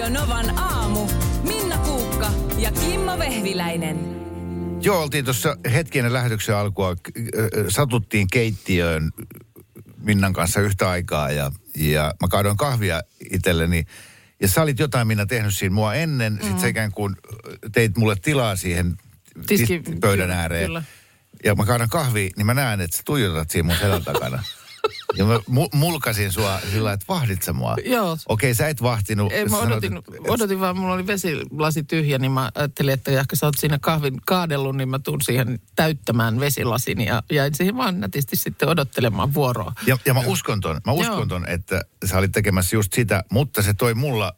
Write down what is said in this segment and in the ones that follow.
Radio Novan aamu. Minna Kuukka ja Kimmo Vehviläinen. Joo, oltiin tuossa hetki ennen lähetyksen alkua. Satuttiin keittiöön Minnan kanssa yhtä aikaa ja mä kaadoin kahvia itselleni. Ja sä olit jotain, Minna, tehnyt siinä mua ennen. Mm-hmm. Sitten sä ikään kuin teit mulle tilaa siihen pöydän ääreen. Kyllä. Ja mä kaadan kahvia, niin mä näen, että sä tuijotat siinä mun selän takana. Ja mä mulkasin sua sillä, että vahdit sä mua. Joo. Okei, sä et vahtinut. Ei, mä odotin vaan, mulla oli vesilasi tyhjä, niin mä ajattelin, että ehkä sä oot siinä kahvin kaadellut, niin mä tuun siihen täyttämään vesilasin ja jäin siihen vaan nätisti sitten odottelemaan vuoroa. Ja mä uskon ton, että sä olit tekemässä just sitä, mutta se toi mulla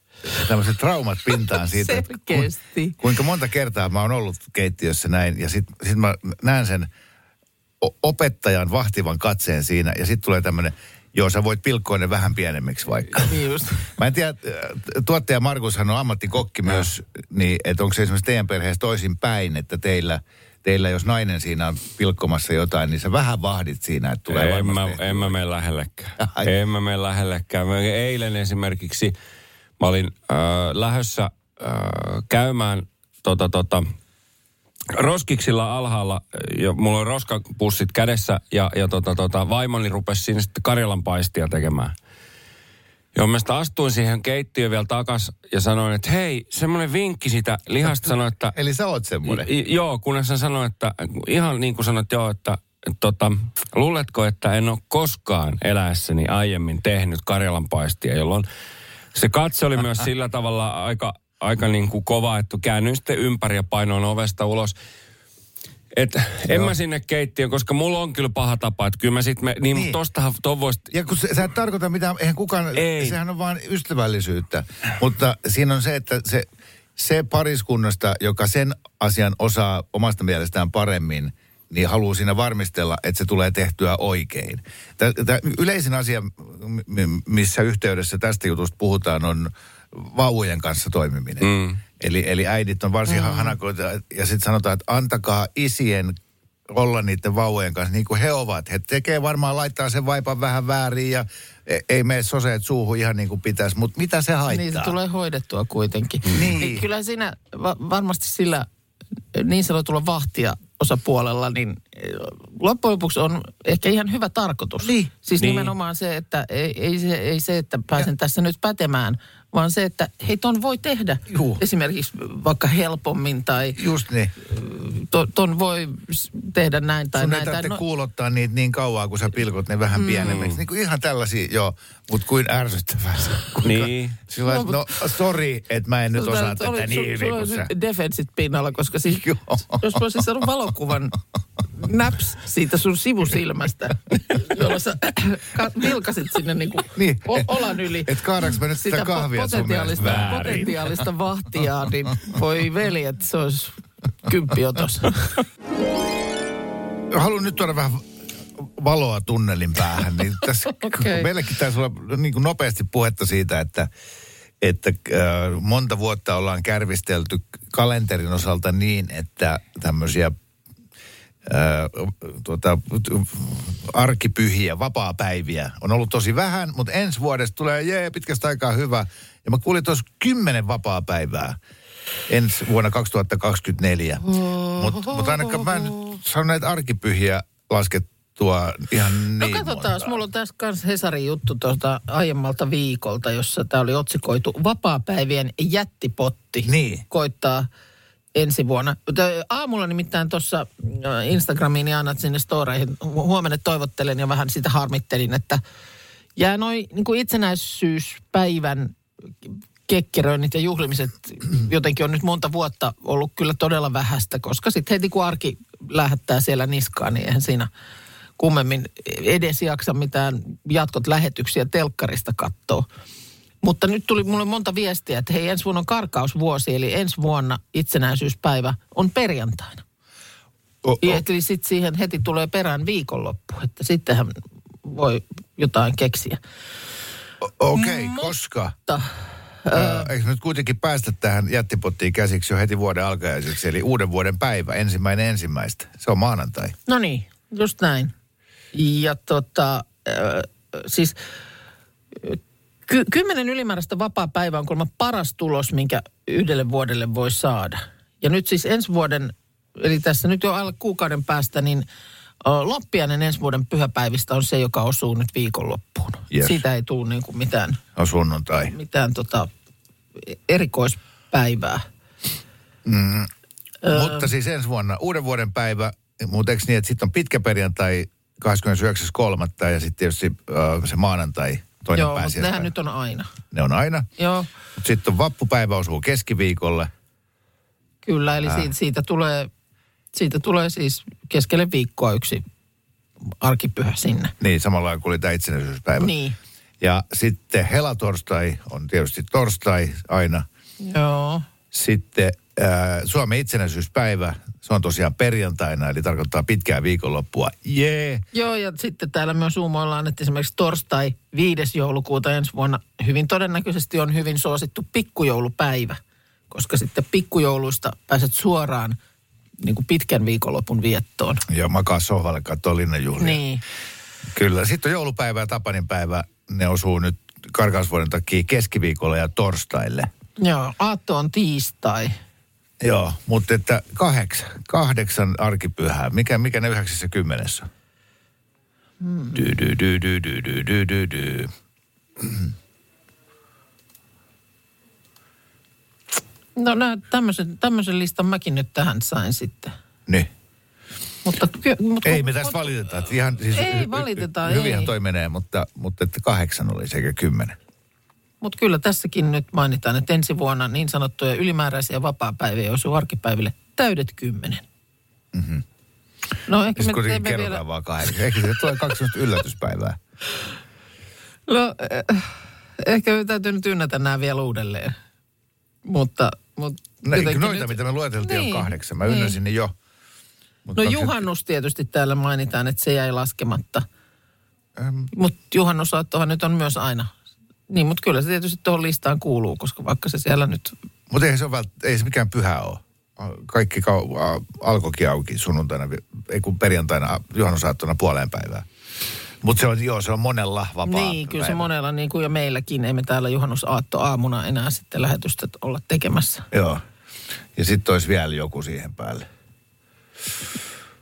tämmöiset traumat pintaan siitä. Selkeästi. Kuinka monta kertaa mä oon ollut keittiössä näin ja sit mä näen sen opettajan vahtivan katseen siinä, ja sitten tulee tämmöinen, joo, sä voit pilkkoa ne vähän pienemmiksi vaikka. Just. Mä en tiedä, tuottaja Markushan on ammattikokki myös, niin että onko se esimerkiksi teidän perheessä toisin päin, että teillä jos nainen siinä on pilkkomassa jotain, niin sä vähän vahdit siinä, että tulee varmasti. En mä mene lähellekään. Eilen esimerkiksi mä olin lähdössä käymään roskiksilla alhaalla, ja mulla on roskapussit kädessä, ja vaimoni rupesi siinä sitten karjalanpaistia tekemään. Ja mä sitä astuin siihen keittiöön vielä takas ja sanoin, että hei, semmoinen vinkki sitä lihasta sanoi, että... Eli sä oot semmoinen. Joo, kunnes hän sanoi, että ihan niin kuin sanot, joo, että luuletko, että en ole koskaan eläessäni aiemmin tehnyt karjalanpaistia, jolloin se katse oli myös sillä tavalla aika niin kuin kova, että käännyin sitten ympäri ja painoin ovesta ulos. Että en mä sinne keittiöön, koska mulla on kyllä paha tapa, että kyllä mä sit... Niin. Tostahan ton voisi... Ja kun sä et tarkoita mitään, eihän kukaan... Ei. Sehän on vaan ystävällisyyttä. Mutta siinä on se, että se pariskunnasta, joka sen asian osaa omasta mielestään paremmin, niin haluaa siinä varmistella, että se tulee tehtyä oikein. Tämä yleisin asia, missä yhteydessä tästä jutusta puhutaan, on... vauvojen kanssa toimiminen. Eli äidit on varsin hanakoita ja sitten sanotaan, että antakaa isien olla niiden vauvojen kanssa niin kuin he ovat. He tekee varmaan, laittaa sen vaipan vähän väärin ja ei mene soseet suuhun ihan niin kuin pitäisi, mutta mitä se haittaa? Niin se tulee hoidettua kuitenkin. Niin. Kyllä siinä varmasti sillä niin sanotulla vahtia osapuolella, niin loppujen lopuksi on ehkä ihan hyvä tarkoitus. Niin. Siis nimenomaan se, että ei se, että pääsen tässä nyt pätemään, vaan se, että hei, ton voi tehdä. Juh. Esimerkiksi vaikka helpommin tai... Just niin. Ton voi tehdä näin tai sun näin. Sun ei tarvitse kuulottaa niitä niin kauan, kun sä pilkot ne vähän pienemmiksi. Niin kuin ihan tällaisia, joo. Mutta kuin ärsyttävää se. Niin. Sillä no, sori, että mä en nyt osaa tätä niin hyvin kuin sä. Defensit pinnalla, koska siis... Jos mä olisin saanut valokuvan naps siitä sun sivusilmästä, jolla sä vilkasit sinne niin kuin olan yli. Et kaadaks mä nyt sitä kahvia? Potentiaalista vahtiaa, niin voi veli, että se olisi 10 otos. Haluan nyt tuoda vähän valoa tunnelin päähän. Niin tässä meillekin taisi olla niin kuin nopeasti puhetta siitä, että monta vuotta ollaan kärvistelty kalenterin osalta niin, että tämmöisiä arkipyhiä, vapaapäiviä on ollut tosi vähän, mutta ensi vuodesta tulee pitkästä aikaa hyvä. Ja mä kuulin tuossa 10 vapaapäivää ensi vuonna 2024. Mutta ainakaan mä en saanut näitä arkipyhiä laskettua ihan niin. No katsotaan, mulla on tässä myös Hesarin juttu tuolta aiemmalta viikolta, jossa tämä oli otsikoitu vapaapäivien jättipotti. Niin. Koittaa ensi vuonna. Aamulla nimittäin tuossa Instagramiin ja annat sinne storeihin. Huomenna toivottelen ja vähän sitä harmittelin, että jää noin niin kuin itsenäisyyspäivän kekkeröinnit ja juhlimiset jotenkin on nyt monta vuotta ollut kyllä todella vähäistä, koska sitten heti kun arki lähettää siellä niskaan, niin eihän siinä kummemmin edes jaksa mitään jatkot lähetyksiä telkkarista kattoo. Mutta nyt tuli mulle monta viestiä, että hei, ensi vuonna on karkausvuosi, eli ensi vuonna itsenäisyyspäivä on perjantaina. Eli sitten siihen heti tulee perään viikonloppu, että sittenhän voi jotain keksiä. Okei, koska... Eikö nyt kuitenkin päästä tähän jättipottiin käsiksi jo heti vuoden alkajaisiksi, eli uuden vuoden päivä, 1.1. Se on maanantai. No niin, just näin. Ja siis... 10 ylimääräistä vapaapäivää on kuulemma paras tulos, minkä yhdelle vuodelle voi saada. Ja nyt siis ensi vuoden, eli tässä nyt jo alle kuukauden päästä, niin loppiainen ensi vuoden pyhäpäivistä on se, joka osuu nyt viikonloppuun. Yes. Siitä ei tule niin kuin mitään, sunnuntai. Mitään erikoispäivää. Mm. Mutta siis ensi vuonna uuden vuoden päivä, mutta eikö niin, että sitten on pitkä perjantai 29.3. ja sitten tietysti se maanantai toinen pääsiäispäivä. Joo, mutta nehän nyt on aina. Ne on aina. Joo. Mutta sitten vappupäivä osuu keskiviikolle. Kyllä, eli siitä tulee siis keskelle viikkoa yksi arkipyhä sinne. Niin, samalla kuin oli tämä itsenäisyyspäivä. Niin. Ja sitten helatorstai on tietysti torstai aina. Joo. Sitten Suomen itsenäisyyspäivä, se on tosiaan perjantaina, eli tarkoittaa pitkää viikonloppua. Jee! Joo, ja sitten täällä myös uumoillaan, että esimerkiksi torstai 5. joulukuuta ensi vuonna hyvin todennäköisesti on hyvin suosittu pikkujoulupäivä, koska sitten pikkujouluista pääset suoraan niin kuin pitkän viikonlopun viettoon. Joo, makaa sohvalle, katsoo Linnan juhlia. Niin. Kyllä, sitten on joulupäivä ja tapaninpäivä, ne osuu nyt karkausvuoden takia keskiviikolla ja torstaille. Joo, aatto on tiistai. Joo, mutta että 8 arkipyhää. Mikä ne 9.10? No tämmöisen listan mäkin nyt tähän sain sitten. Niin. Mutta ei me tässä valitetaan. Ei valitetaan, ei. Hyvinhän toi menee, mutta että 8 oli sekä 10. Mutta kyllä tässäkin nyt mainitaan, että ensi vuonna niin sanottuja ylimääräisiä vapaapäiviä osuu arkipäiville täydet 10. Mm-hmm. No ehkä me teemme vielä... kerrotaan vaan 8. Ehkä se tulee 2 yllätyspäivää. No ehkä me täytyy nyt ynnätä nämä vielä uudelleen. Mutta noita, nyt... mitä me lueteltiin, niin, on 8. Mä ynnäsin ne jo. No juhannus tietysti täällä mainitaan, että se jäi laskematta. Mutta juhannusaattohan nyt on myös aina... Niin, mutta kyllä se tietysti tuohon listaan kuuluu, koska vaikka se siellä nyt... Mutta ei se mikään pyhä ole. Kaikki alkoikin auki sunnuntaina, ei kun perjantaina, juhannusaattona puoleen päivään. Mutta se on monella vapaa. Niin, kyllä päivä. Se monella, niin kuin jo meilläkin. Ei me täällä juhannusaatto aamuna enää sitten lähetystä olla tekemässä. Joo, ja sitten olisi vielä joku siihen päälle.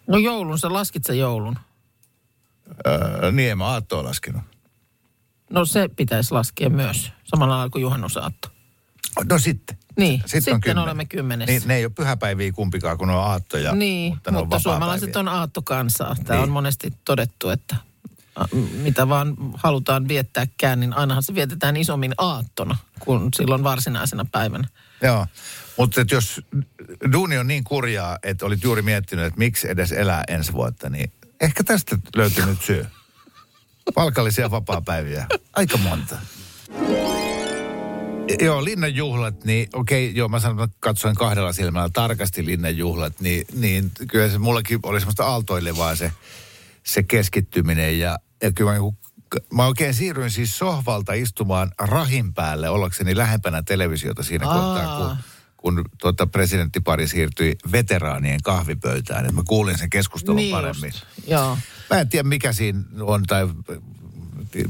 No joulun, sä laskit se joulun? Niin, en mä aattoa laskenut. No se pitäisi laskea myös, samalla lailla kuin juhannusaatto. No sitten. Niin, sitten olemme 10. Niin, ne ei ole pyhäpäiviä kumpikaan, kun on aattoja. Niin, mutta suomalaiset on aattokansaa. Tämä niin on monesti todettu, että mitä vaan halutaan viettääkään, niin ainahan se vietetään isommin aattona kuin silloin varsinaisena päivänä. Joo, mutta jos duuni on niin kurjaa, että olit juuri miettinyt, että miksi edes elää ensi vuotta, niin ehkä tästä löytyy nyt syy. Palkallisia vapaapäiviä. Aika monta. Joo, Linnan juhlat, niin okei, mä sanon, että katsoin kahdella silmällä tarkasti Linnan juhlat, niin kyllä se mullakin oli semmoista aaltoilevaa se keskittyminen. Ja kyllä mä oikein siirryin siis sohvalta istumaan rahin päälle, ollakseni lähempänä televisiota siinä kohtaa, kun presidenttipari siirtyi veteraanien kahvipöytään, että mä kuulin sen keskustelun niin paremmin. Joo. Mä en tiedä, mikä siinä on, tai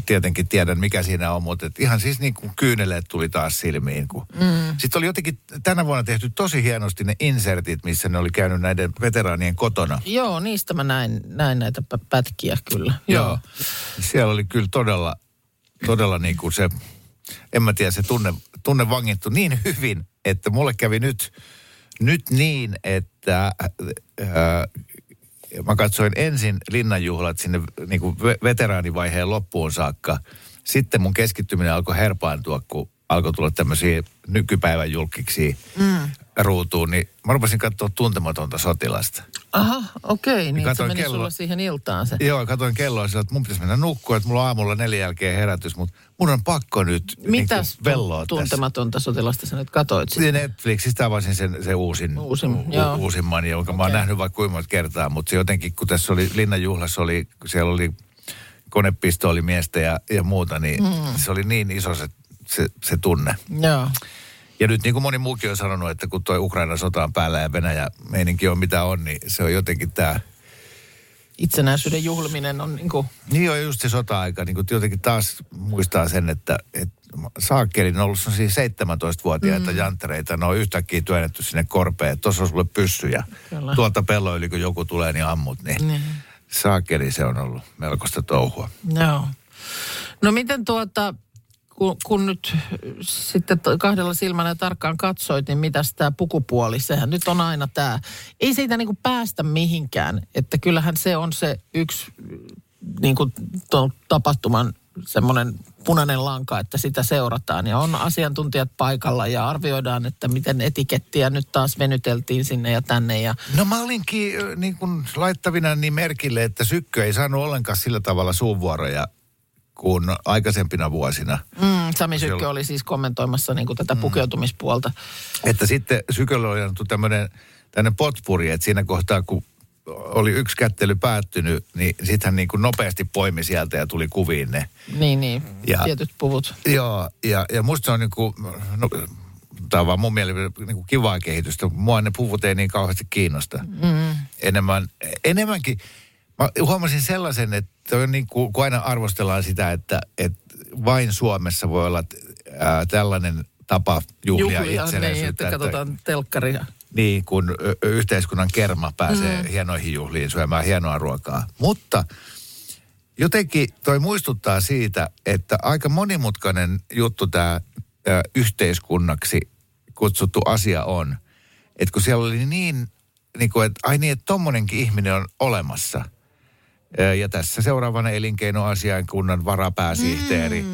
tietenkin tiedän, mikä siinä on, mutta ihan siis niin kuin kyyneleet tuli taas silmiin. Sitten oli jotenkin tänä vuonna tehty tosi hienosti ne insertit, missä ne oli käynyt näiden veteraanien kotona. Joo, niistä mä näin näitä pätkiä kyllä. Joo. Siellä oli kyllä todella niin kuin se, en mä tiedä, se tunne vangittu niin hyvin, että mulle kävi nyt niin, että mä katsoin ensin Linnan juhlat sinne niin kuin veteraanivaiheen loppuun saakka. Sitten mun keskittyminen alkoi herpaantua, kun alkoi tulla tämmöisiä nykypäivän julkkiksi ruutuun. Niin mä rupesin katsoa Tuntematonta sotilasta. Aha, okei. Niin se meni sulla siihen iltaan se. Joo, katsoin kelloa sillä, että mun pitäisi mennä nukkua, että mulla on aamulla 4 jälkeen herätys, mutta mun on pakko nyt mitäs niin velloa Tuntematonta tässä sotilasta sä nyt katsoit sitten? Netflixistä avasin sen uusimman, jonka mä oon nähnyt vaikka kuinka monta kertaa, mutta se jotenkin, kun tässä oli Linnan juhlassa, siellä oli konepistoolimiestä ja muuta, niin se oli niin iso se tunne. Joo. Ja nyt niin kuin moni muukin on sanonut, että kun toi Ukrainan sota on päällä ja Venäjä meininki on mitä on, niin se on jotenkin tämä... Itsenäisyyden juhliminen on niin kuin... Niin on just se sota-aika. Niin jotenkin taas muistaa sen, että saakkelin on ollut sellaisia 17-vuotiaita janttereita. Ne on yhtäkkiä työnnetty sinne korpeen, että tuossa on sulle pyssy ja tuolta pellon yli, kun joku tulee, niin ammut. Niin saakeli se on ollut melkoista touhua. Joo. No miten kun nyt sitten kahdella silmällä tarkkaan katsoit, niin mitäs tämä pukupuoli, sehän nyt on aina tämä. Ei siitä niinku päästä mihinkään, että kyllähän se on se yksi niinku tapahtuman semmoinen punainen lanka, että sitä seurataan ja on asiantuntijat paikalla ja arvioidaan, että miten etikettiä nyt taas venyteltiin sinne ja tänne. Ja... No mä olinkin niin kun laittavina niin merkille, että Sykkö ei saanut ollenkaan sillä tavalla suunvuoroja kuin aikaisempina vuosina. Sami Sykkö oli siis kommentoimassa niin kuin tätä pukeutumispuolta. Että sitten Sykölle oli annettu tämmöinen potpuri, että siinä kohtaa kun oli yksi kättely päättynyt, niin sitten hän niin kuin nopeasti poimi sieltä ja tuli kuviin ne. Niin, ja tietyt puvut. Joo, ja musta se on niin kuin, no, tämä on vaan mun mielestä niin kuin kivaa kehitystä. Mua ne puvut ei niin kauheasti kiinnosta. Enemmänkin, mä huomasin sellaisen, että on niin kuin, kun aina arvostellaan sitä, että vain Suomessa voi olla tällainen tapa juhlia itsenäisyyttä. Niin, että katsotaan telkkaria. Niin, kun yhteiskunnan kerma pääsee hienoihin juhliin syömään hienoa ruokaa. Mutta jotenkin toi muistuttaa siitä, että aika monimutkainen juttu tämä yhteiskunnaksi kutsuttu asia on. Että kun siellä oli niin kuin, että ai niin, että tommonenkin ihminen on olemassa. Ja tässä seuraavana elinkeinoasiainkunnan varapääsihteeri.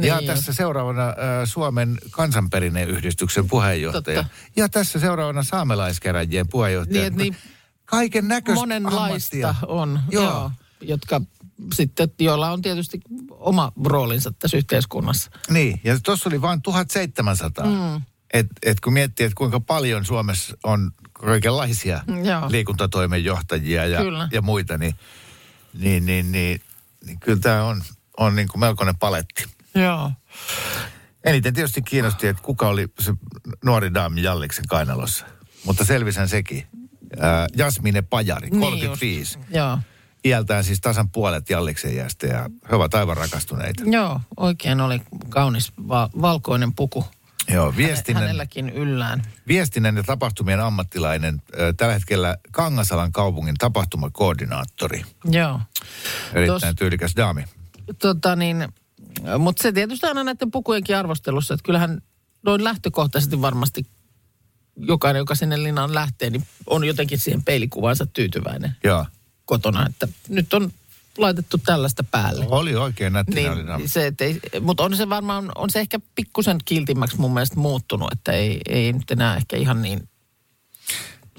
Ja tässä seuraavana Suomen kansanperinneyhdistyksen puheenjohtaja. Totta. Ja tässä seuraavana saamelaiskäräjien puheenjohtaja. Niin, kaiken näköistä monenlaista on, joo, jotka sitten, joilla on tietysti oma roolinsa tässä yhteiskunnassa. Niin, ja tuossa oli vain 1700. Et kun miettii, että kuinka paljon Suomessa on kaikenlaisia liikuntatoimenjohtajia ja muita, niin kyllä tämä on niin kuin melkoinen paletti. Joo. Eniten tietysti kiinnosti, että kuka oli se nuori daami Jalliksen kainalossa. Mutta selvisin sekin. Jasminen Pajari, 35. Joo. Iältään siis tasan puolet Jalliksen iästä ja he ovat aivan rakastuneita. Joo, oikein oli kaunis valkoinen puku. Joo, viestinnän, hänelläkin yllään. Viestinnän ja tapahtumien ammattilainen, tällä hetkellä Kangasalan kaupungin tapahtumakoordinaattori. Joo. Erittäin tyylikäs daami. Mutta se tietysti aina näiden pukujenkin arvostelussa, että kyllähän noin lähtökohtaisesti varmasti jokainen, joka sinne linnaan lähtee, niin on jotenkin siihen peilikuvaansa tyytyväinen. Joo. Kotona, että nyt on laitettu tällaista päälle. Oli oikein nättinä. Niin, mutta on se ehkä pikkusen kiltimmäksi mun mielestä muuttunut, että ei nyt enää ehkä ihan niin...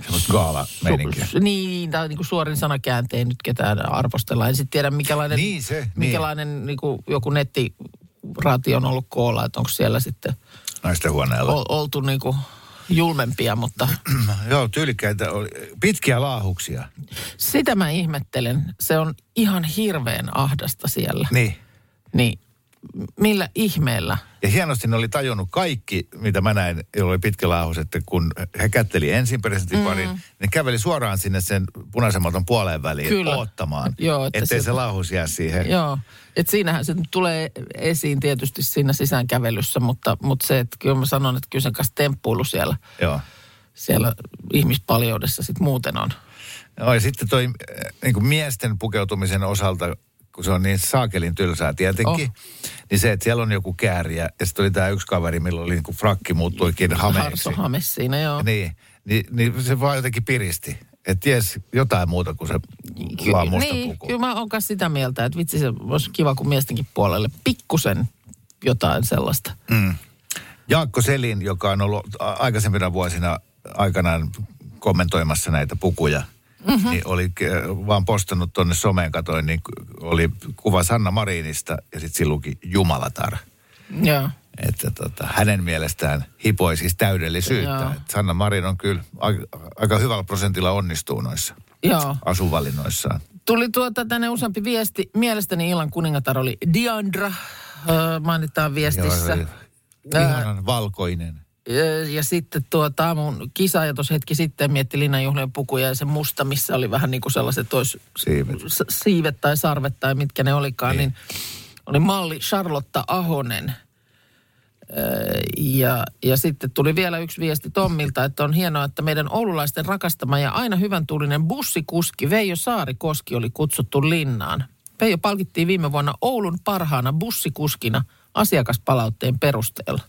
Semmoista gaala-meininkiä. Niin, tai niin kuin suorin sanakääntein nyt ketään arvostella. En sitten tiedä, minkälainen niin kuin joku nettiraati on ollut koolla, että onko siellä sitten... Naisten huoneella. Oltu niin kuin julmempia, mutta... Joo, tyylikkäitä oli. Pitkiä laahuksia. Sitä mä ihmettelen. Se on ihan hirveän ahdasta siellä. Niin. Millä ihmeellä? Ja hienosti ne oli tajonnut kaikki, mitä mä näin, jolla oli pitkä laahus, että kun he kätteli ensin presidentin parin, ne käveli suoraan sinne sen punaisemmaton puoleen väliin oottamaan, ettei se laahus jää siihen. Joo, että siinähän se tulee esiin tietysti siinä sisäänkävelyssä, mutta se, että kyllä mä sanon, että kyllä sen kanssa temppuilu siellä ihmispaljoudessa sitten muuten on. No ja sitten toi niin kuin miesten pukeutumisen osalta, kun se on niin saakelin tylsää tietenkin, niin se, että siellä on joku kääriä, ja sitten oli tämä yksi kaveri, milloin oli niin kuin frakki muuttuikin hameeksi. Harsohame siinä, joo. Niin se vaan jotenkin piristi. Että jes, jotain muuta kuin se vaan musta puku. Kyllä mä oon kanssa sitä mieltä, että vitsi, se olisi kiva, kun miestenkin puolelle pikkusen jotain sellaista. Jaakko Selin, joka on ollut aikaisempina vuosina aikanaan kommentoimassa näitä pukuja, niin oli vaan postannut tuonne someen, katoin, niin oli kuva Sanna Marinista ja sitten siinä luki Jumalatar. Joo. Että hänen mielestään hipoi siis täydellisyyttä. Et Sanna Marin on kyllä aika hyvällä prosentilla onnistuu noissa asuvalinnoissaan. Tuli tänne useampi viesti. Mielestäni illan kuningatar oli Diandra, mainitaan viestissä. Joo, ihanan valkoinen. Ja sitten mun kisaaja tuossa hetki sitten mietti Linnan juhlien pukuja ja se musta, missä oli vähän niin kuin sellaiset siivet tai sarvet tai mitkä ne olikaan, niin oli malli Charlotta Ahonen. Ja sitten tuli vielä yksi viesti Tommilta, että on hienoa, että meidän oululaisten rakastama ja aina hyvän tuulinen bussikuski Veijo Saarikoski oli kutsuttu Linnaan. Veijo palkittiin viime vuonna Oulun parhaana bussikuskina asiakaspalautteen perusteella.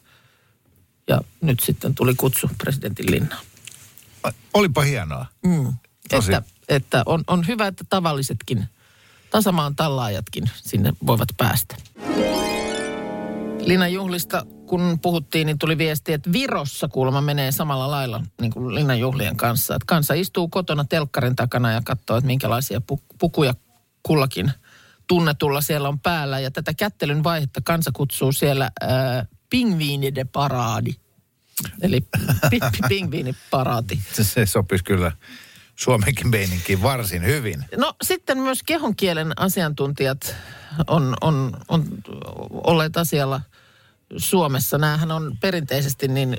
Ja nyt sitten tuli kutsu presidentin Linnaan. Olipa hienoa. Että on hyvä, että tavallisetkin tasamaan tallaajatkin sinne voivat päästä. Linnan juhlista, kun puhuttiin, niin tuli viesti, että Virossa kuulemma menee samalla lailla niin kuin Linnan juhlien kanssa. Että kansa istuu kotona telkkarin takana ja katsoo, että minkälaisia pukuja kullakin tunnetulla siellä on päällä. Ja tätä kättelyn vaihetta kansa kutsuu siellä pingviinide paraadi. Eli pingviiniparaati. Se sopisi kyllä suomenkin meininkiin varsin hyvin. No sitten myös kehonkielen asiantuntijat on olleet asialla Suomessa. Nämähän on perinteisesti niin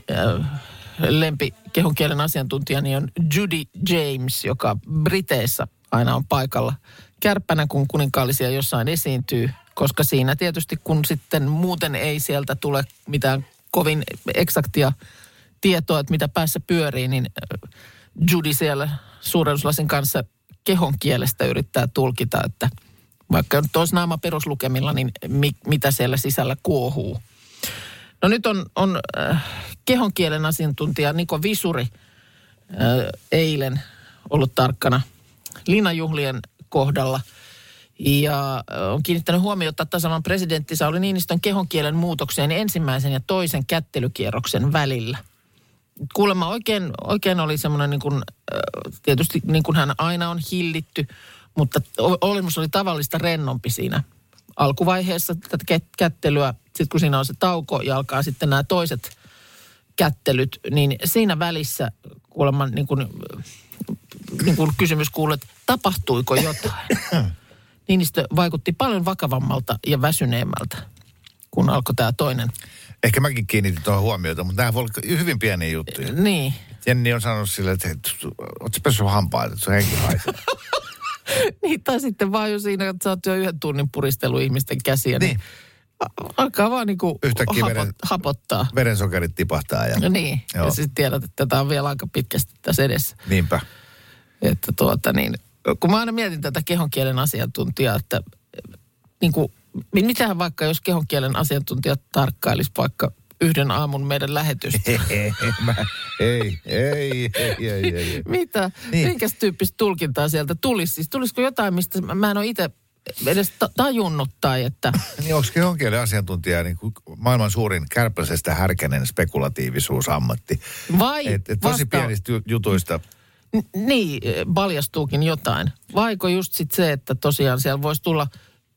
lempi kehonkielen asiantuntija, niin on Judy James, joka Briteissä aina on paikalla kärppänä, kun kuninkaallisia jossain esiintyy. Koska siinä tietysti, kun sitten muuten ei sieltä tule mitään kovin eksaktia tietoa, että mitä päässä pyörii, niin Judy siellä suurennuslasin kanssa kehonkielestä yrittää tulkita, että vaikka nyt olisi naama peruslukemilla, niin mitä siellä sisällä kuohuu. No nyt on kehonkielen asiantuntija Niko Visuri eilen ollut tarkkana Linnan juhlien kohdalla. Ja on kiinnittänyt huomiota tasavallan presidentti Sauli Niinistön kehonkielen muutokseen ensimmäisen ja toisen kättelykierroksen välillä. Kuulemma oikein oli semmoinen, niin kuin, tietysti niin kuin hän aina on hillitty, mutta olemus oli tavallista rennompi siinä alkuvaiheessa tätä kättelyä. Sitten kun siinä on se tauko ja alkaa sitten nämä toiset kättelyt, niin siinä välissä kuulemma niin kuin kysymys kuuluu, että tapahtuiko jotain? Niinistö vaikutti paljon vakavammalta ja väsyneemmältä, kun alkoi tämä toinen. Ehkä mäkin kiinnitin tuohon huomiota, mutta nämä voi olla hyvin pieniä juttuja. Niin. Jenni on sanonut silleen, että ootko pessyt hampaat, että se on henkilaisia. Niin, tai sitten vaan jo siinä, että sä oot jo 1 tunnin puristelu ihmisten käsiä. Niin. Alkaa vaan niinku hapottaa. Verensokerit tipahtaa. Ja niin, joo. Ja sitten tiedät, että tämä on vielä aika pitkästi tässä edessä. Niinpä. Että kun mä aina mietin tätä kehonkielen asiantuntijaa, että mitähän vaikka jos kehonkielen asiantuntijat tarkkailisi vaikka yhden aamun meidän lähetystä. Ei. Mitä? Niin. Minkäs tyyppistä tulkintaa sieltä tulisi? Siis tulisiko jotain, mistä mä en ole itse edes tajunnut tai että... Niin onko kehonkielen asiantuntija niin maailman suurin kärpäisestä härkänen spekulatiivisuusammatti? Vai tosi pienistä jutuista... Niin, paljastuukin jotain. Vaiko just sit se, että tosiaan siellä voisi tulla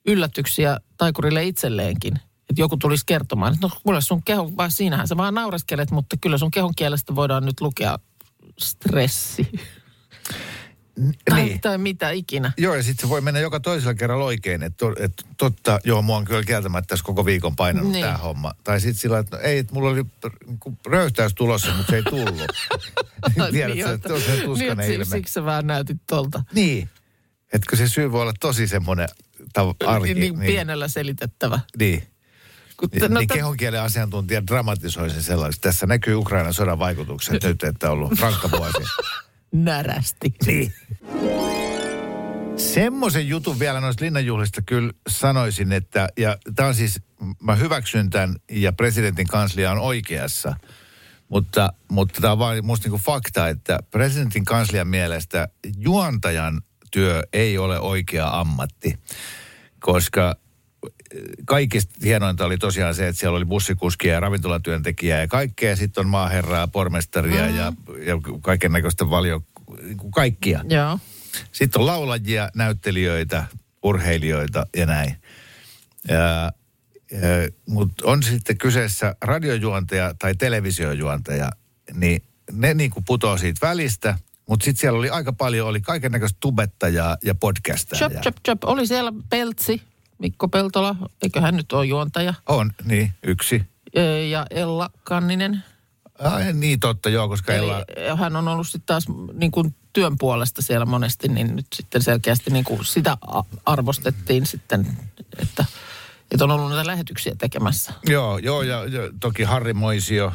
yllätyksiä taikurille itselleenkin. Että joku tulisi kertomaan, että no kuule sun kehon, vai siinähän sä vaan naureskelet, mutta kyllä sun kehon kielestä voidaan nyt lukea stressi. Niin. Tai mitä ikinä. Joo, ja sitten se voi mennä joka toisella kerralla oikein, että totta, joo, mua on kyllä kieltämättä tässä koko viikon painanut niin. Tämä homma. Tai sitten sillä että no, ei, että mulla oli röyhtäys tulossa, mutta se ei tullut. Tiedätkö, että on se tuskainen ilme. Siksi sä vähän näytit tuolta. Niin, etkö se syy voi olla tosi semmoinen arki. Niin pienellä selitettävä. Niin. Niin kehonkielen asiantuntija dramatisoi sen sellaisesti. Tässä näkyy Ukrainan sodan vaikutukset nyt, että on ollut rankka vuosi. Närästi. Niin. Semmoisen jutun vielä noista linnanjuhlista kyllä sanoisin, että, ja tämä on siis, mä hyväksyn tämän, ja presidentin kanslia on oikeassa, mutta tämä on vaan musta niinku fakta, että presidentin kanslian mielestä juontajan työ ei ole oikea ammatti, koska kaikista hienointa oli tosiaan se, että siellä oli bussikuskia ja ravintolatyöntekijää ja kaikkea. Ja sitten on maaherraa, pormestaria ja kaiken näköistä kaikkia. Joo. Sitten on laulajia, näyttelijöitä, urheilijoita ja näin. Mutta on sitten kyseessä radiojuontaja tai televisiojuontaja, niin ne niinku putoaa siitä välistä. Mutta sitten siellä oli aika paljon, oli kaiken näköistä tubettajaa ja podcastajaa. Chop. Oli siellä Peltsi. Mikko Peltola, eikö hän nyt ole juontaja? On, niin, yksi. Ja Ella Kanninen. Niin totta, joo, koska Ella... Hän on ollut sitten taas niin kuin työn puolesta siellä monesti, niin nyt sitten selkeästi niin kuin sitä arvostettiin sitten, että että on ollut näitä lähetyksiä tekemässä. Joo, ja toki Harri Moisio,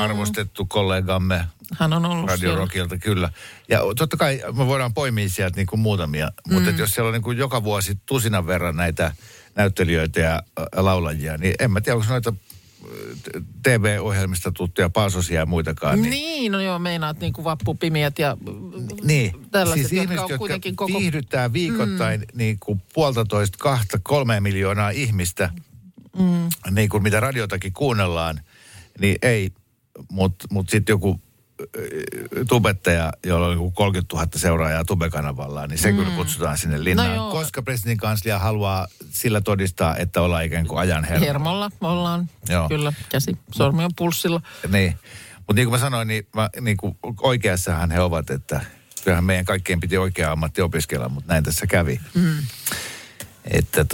arvostettu kollegamme. Hän on ollut Radio Rockilta, kyllä. Ja totta kai me voidaan poimia sieltä niin kuin muutamia, mutta jos siellä on niin kuin joka vuosi tusinan verran näitä näyttelijöitä ja laulajia, niin en mä tiedä, onko noita TV-ohjelmista tuttuja, Paasosia ja muitakaan. Niin, no joo, meinaat niin kuin vappupimiät ja niin, tällaiset, siis ihmiset, jotka viihdyttää viikoittain niin kuin 1,5–2–3 miljoonaa ihmistä, niin kuin mitä radiotakin kuunnellaan, niin ei, mut sitten joku tubettaja, jolla on 30 000 seuraajaa tubekanavalla, niin se kyllä kutsutaan sinne Linnaan. No koska presidentin kanslia haluaa sillä todistaa, että ollaan ikään kuin ajan hermolla. Hermolla ollaan, joo. Kyllä, käsi, sormi on pulssilla. Niin, mutta niin kuin mä sanoin, niin, niin kuin oikeassahan he ovat, että kyllähän meidän kaikkien piti oikea ammatti opiskella, mutta näin tässä kävi. Että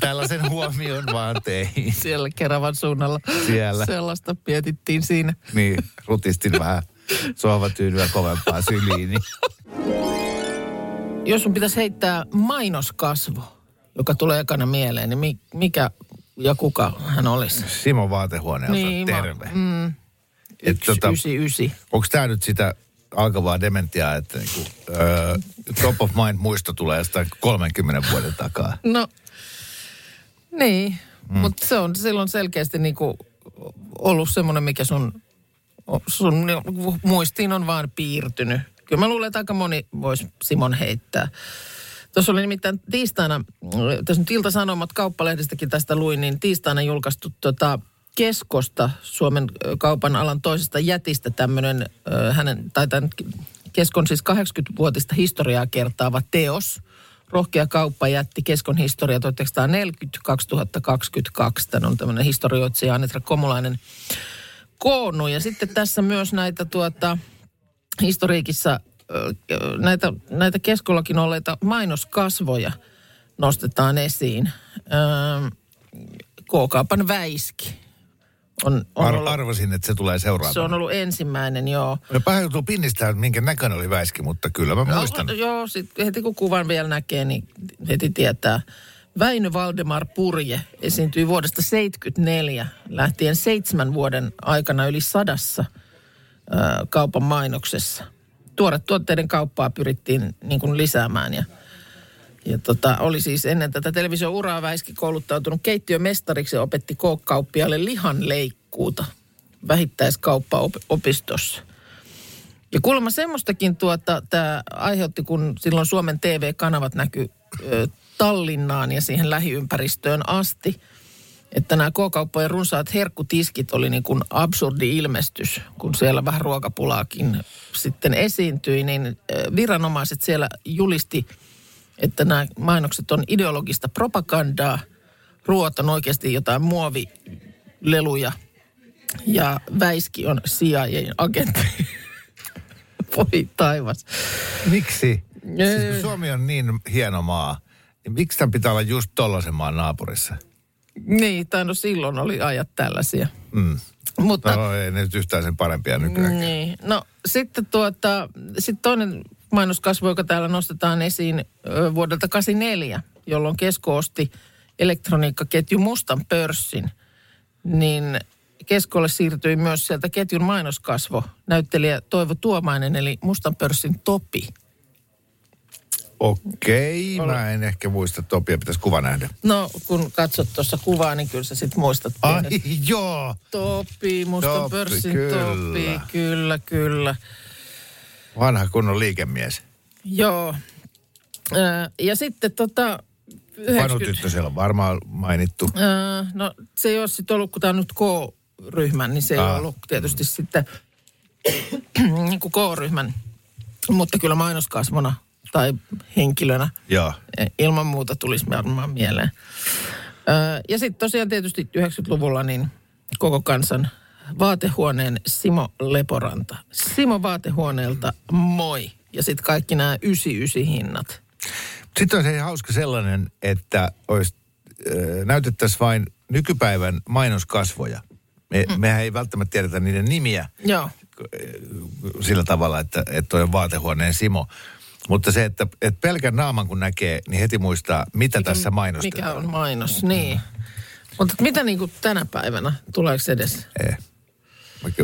tällaisen huomion vaan tein. Siellä Keravan suunnalla. Siellä. Sellaista pietittiin siinä. Niin, rutistin vähän sohvatyynyä kovempaa syliini. Jos sun pitäisi heittää mainoskasvo, joka tulee ekana mieleen, niin mikä ja kuka hän olisi? Simo vaatehuoneelta, niin, terve. 199. Onko tämä nyt sitä alkavaa dementiaa, että niinku, top of mind -muisto tulee jostain 30 vuoden takaa. No, niin. Mutta se on silloin selkeästi niinku ollut semmoinen, mikä sun muistiin on vaan piirtynyt. Kyllä mä luulen, että aika moni voisi Simon heittää. Tuossa oli nimittäin tiistaina, tässä nyt Ilta-Sanomat, Kauppalehdestäkin tästä luin, niin tiistaina julkaistu Keskosta, Suomen kaupan alan toisesta jätistä, tämmöinen tämän Keskon siis 80-vuotista historiaa kertaava teos. Rohkea kauppa jätti Keskon historia 1940–2022. Tämä on tämmöinen historioitsija Anetra Komulainen koonnut. Ja sitten tässä myös näitä historiikissa näitä Keskollakin olleita mainoskasvoja nostetaan esiin. K-kaupan Väiski. Arvasin, että se tulee seuraavana. Se on ollut ensimmäinen, joo. No vähän joutuu pinnistämään, minkä näköinen oli Väiski, mutta kyllä mä muistan. Joo, sitten heti kun kuvan vielä näkee, niin heti tietää. Väinö Valdemar Purje esiintyi vuodesta 1974 lähtien 7 vuoden aikana yli 100 kaupan mainoksessa. Tuotteiden kauppaa pyrittiin niin kuin lisäämään ja oli siis ennen tätä televisio-uraa Väiski kouluttautunut keittiömestariksi ja opetti kookkauppiaille lihanleikkuuta vähittäiskauppaopistossa. Ja kuulemma semmoistakin tämä aiheutti, kun silloin Suomen TV-kanavat näkyi Tallinnaan ja siihen lähiympäristöön asti, että nämä K-kauppojen runsaat herkkutiskit oli niin kuin absurdi ilmestys, kun siellä vähän ruokapulaakin sitten esiintyi, niin viranomaiset siellä julisti, että nämä mainokset on ideologista propagandaa, ruoat on oikeasti jotain muovileluja ja Väiski on CIA-agentti. Voi taivas. Miksi? Siis Suomi on niin hieno maa. Niin miksi tämän pitää olla just tollaisen maan naapurissa? Niin, tai no silloin oli ajat tällaisia. Mutta no ei nyt yhtään sen parempia nykyään. Niin. No sitten sitten toinen mainoskasvu, joka täällä nostetaan esiin vuodelta 1984, jolloin Kesko osti elektroniikkaketju Mustan pörssin, niin Keskolle siirtyi myös sieltä ketjun mainoskasvo, näyttelijä Toivo Tuomainen, eli Mustan pörssin Topi. Okei, mä en ehkä muista Topia, pitäisi kuva nähdä. No, kun katsot tuossa kuvaa, niin kyllä sä sit muistat. Ai, joo! Topi, Mustan pörssin Topi, kyllä. Vanha kunnon liikemies. Joo. Ja sitten Panu Tyttö siellä on varmaan mainittu. No se ei ole sitten ollut, kun tämä on nyt K-ryhmän, niin se ei ollut tietysti sitten niin kuin K-ryhmän. Mutta kyllä mainoskasvona tai henkilönä ilman muuta tulisi varmaan mieleen. Ja sitten tosiaan tietysti 90-luvulla niin koko kansan vaatehuoneen Simo Leporanta. Simo vaatehuoneelta, moi. Ja sitten kaikki nämä 99-hinnat. Sitten olisi hauska sellainen, että näytettäisiin vain nykypäivän mainoskasvoja. Mehän ei välttämättä tiedetä niiden nimiä. Joo. Sillä tavalla, että toi on vaatehuoneen Simo. Mutta se, että pelkän naaman kun näkee, niin heti muistaa, mitä tässä mainostetaan. Mikä on mainos, niin. Mutta mitä niin kuin tänä päivänä, tuleeko edes? Ei.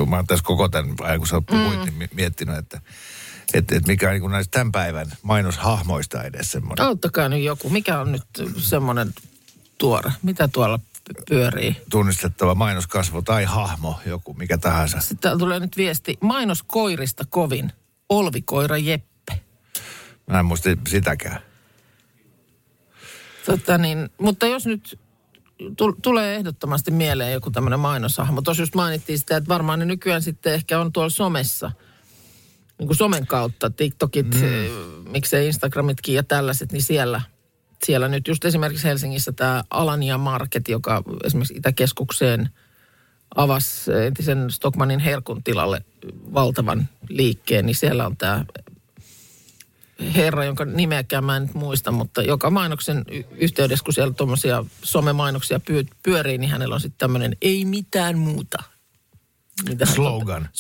Mä oon tässä koko tämän ajan, kun sä puhuit, niin miettinyt, että mikä on niin kuin näistä tämän päivän mainoshahmoista edes semmoinen. Auttakaa nyt joku, mikä on nyt semmoinen tuore, mitä tuolla pyörii? Tunnistettava mainoskasvo tai hahmo, joku, mikä tahansa. Sitten tulee nyt viesti, mainoskoirista kovin, olvikoira Jeppe. Mä en muista sitäkään. Mutta jos nyt... Tulee ehdottomasti mieleen joku tämmöinen mainoshahmo. Tuossa just mainittiin sitä, että varmaan ne nykyään sitten ehkä on tuolla somessa. Niin kuin somen kautta, TikTokit, miksei Instagramitkin ja tällaiset, niin siellä nyt just esimerkiksi Helsingissä tämä Alania Market, joka esimerkiksi Itäkeskukseen avasi entisen Stockmannin herkun tilalle valtavan liikkeen, niin siellä on tämä herra, jonka nimeäkään mä en nyt muista, mutta joka mainoksen yhteydessä, kun siellä tuommoisia somemainoksia pyörii, niin hänellä on sitten tämmöinen ei mitään muuta.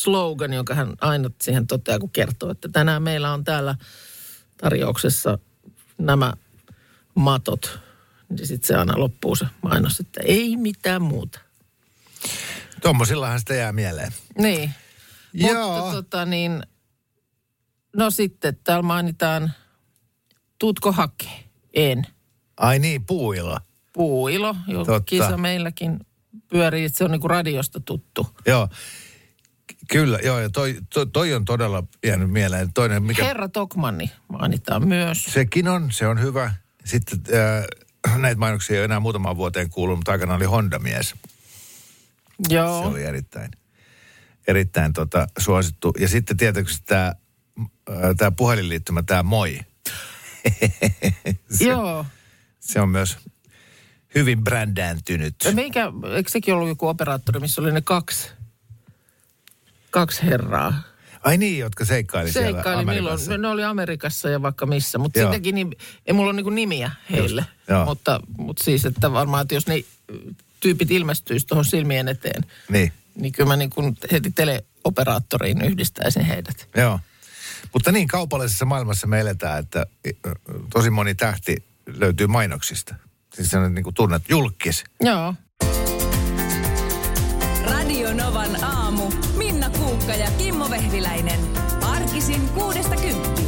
Slogan, jonka hän aina siihen toteaa, kun kertoo, että tänään meillä on täällä tarjouksessa nämä matot. Niin sitten se aina loppuu se mainos, että ei mitään muuta. Tuommoisillahan sitä jää mieleen. Niin. Joo. Mutta no sitten, täällä mainitaan, tuutko hakee? En. Ai niin, Puuilo. Puuilo, jonka kisa meilläkin pyörii, että se on niinku radiosta tuttu. Joo, kyllä, joo, ja toi on todella jäänyt mieleen. Toinen, mikä... Herra Tokmanni mainitaan myös. Se on hyvä. Sitten näitä mainoksia ei ole enää muutamaan vuoteen kuulunut, mutta aikana oli Honda-mies. Joo. Se oli erittäin suosittu. Ja sitten tietysti tämä puhelinliittymä, tämä Moi. Joo. Se on myös hyvin brändääntynyt. Eikö sekin ollut joku operaattori, missä oli ne kaksi herraa? Ai niin, jotka seikkaili Amerikassa. Milloin? Ne oli Amerikassa ja vaikka missä. Mutta sitäkin, niin, ei mulla ole niinku nimiä heille. Mutta siis, että varmaan, että jos ne tyypit ilmestyisi tuohon silmien eteen, niin kyllä mä niinku heti teleoperaattoriin yhdistäisin heidät. Joo. Mutta niin kaupallisessa maailmassa me eletään, että tosi moni tähti löytyy mainoksista. Siis se on niin kuin tunnet julkis. Joo. Radio Novan aamu. Minna Kuukka ja Kimmo Vehviläinen. Arkisin 6-10.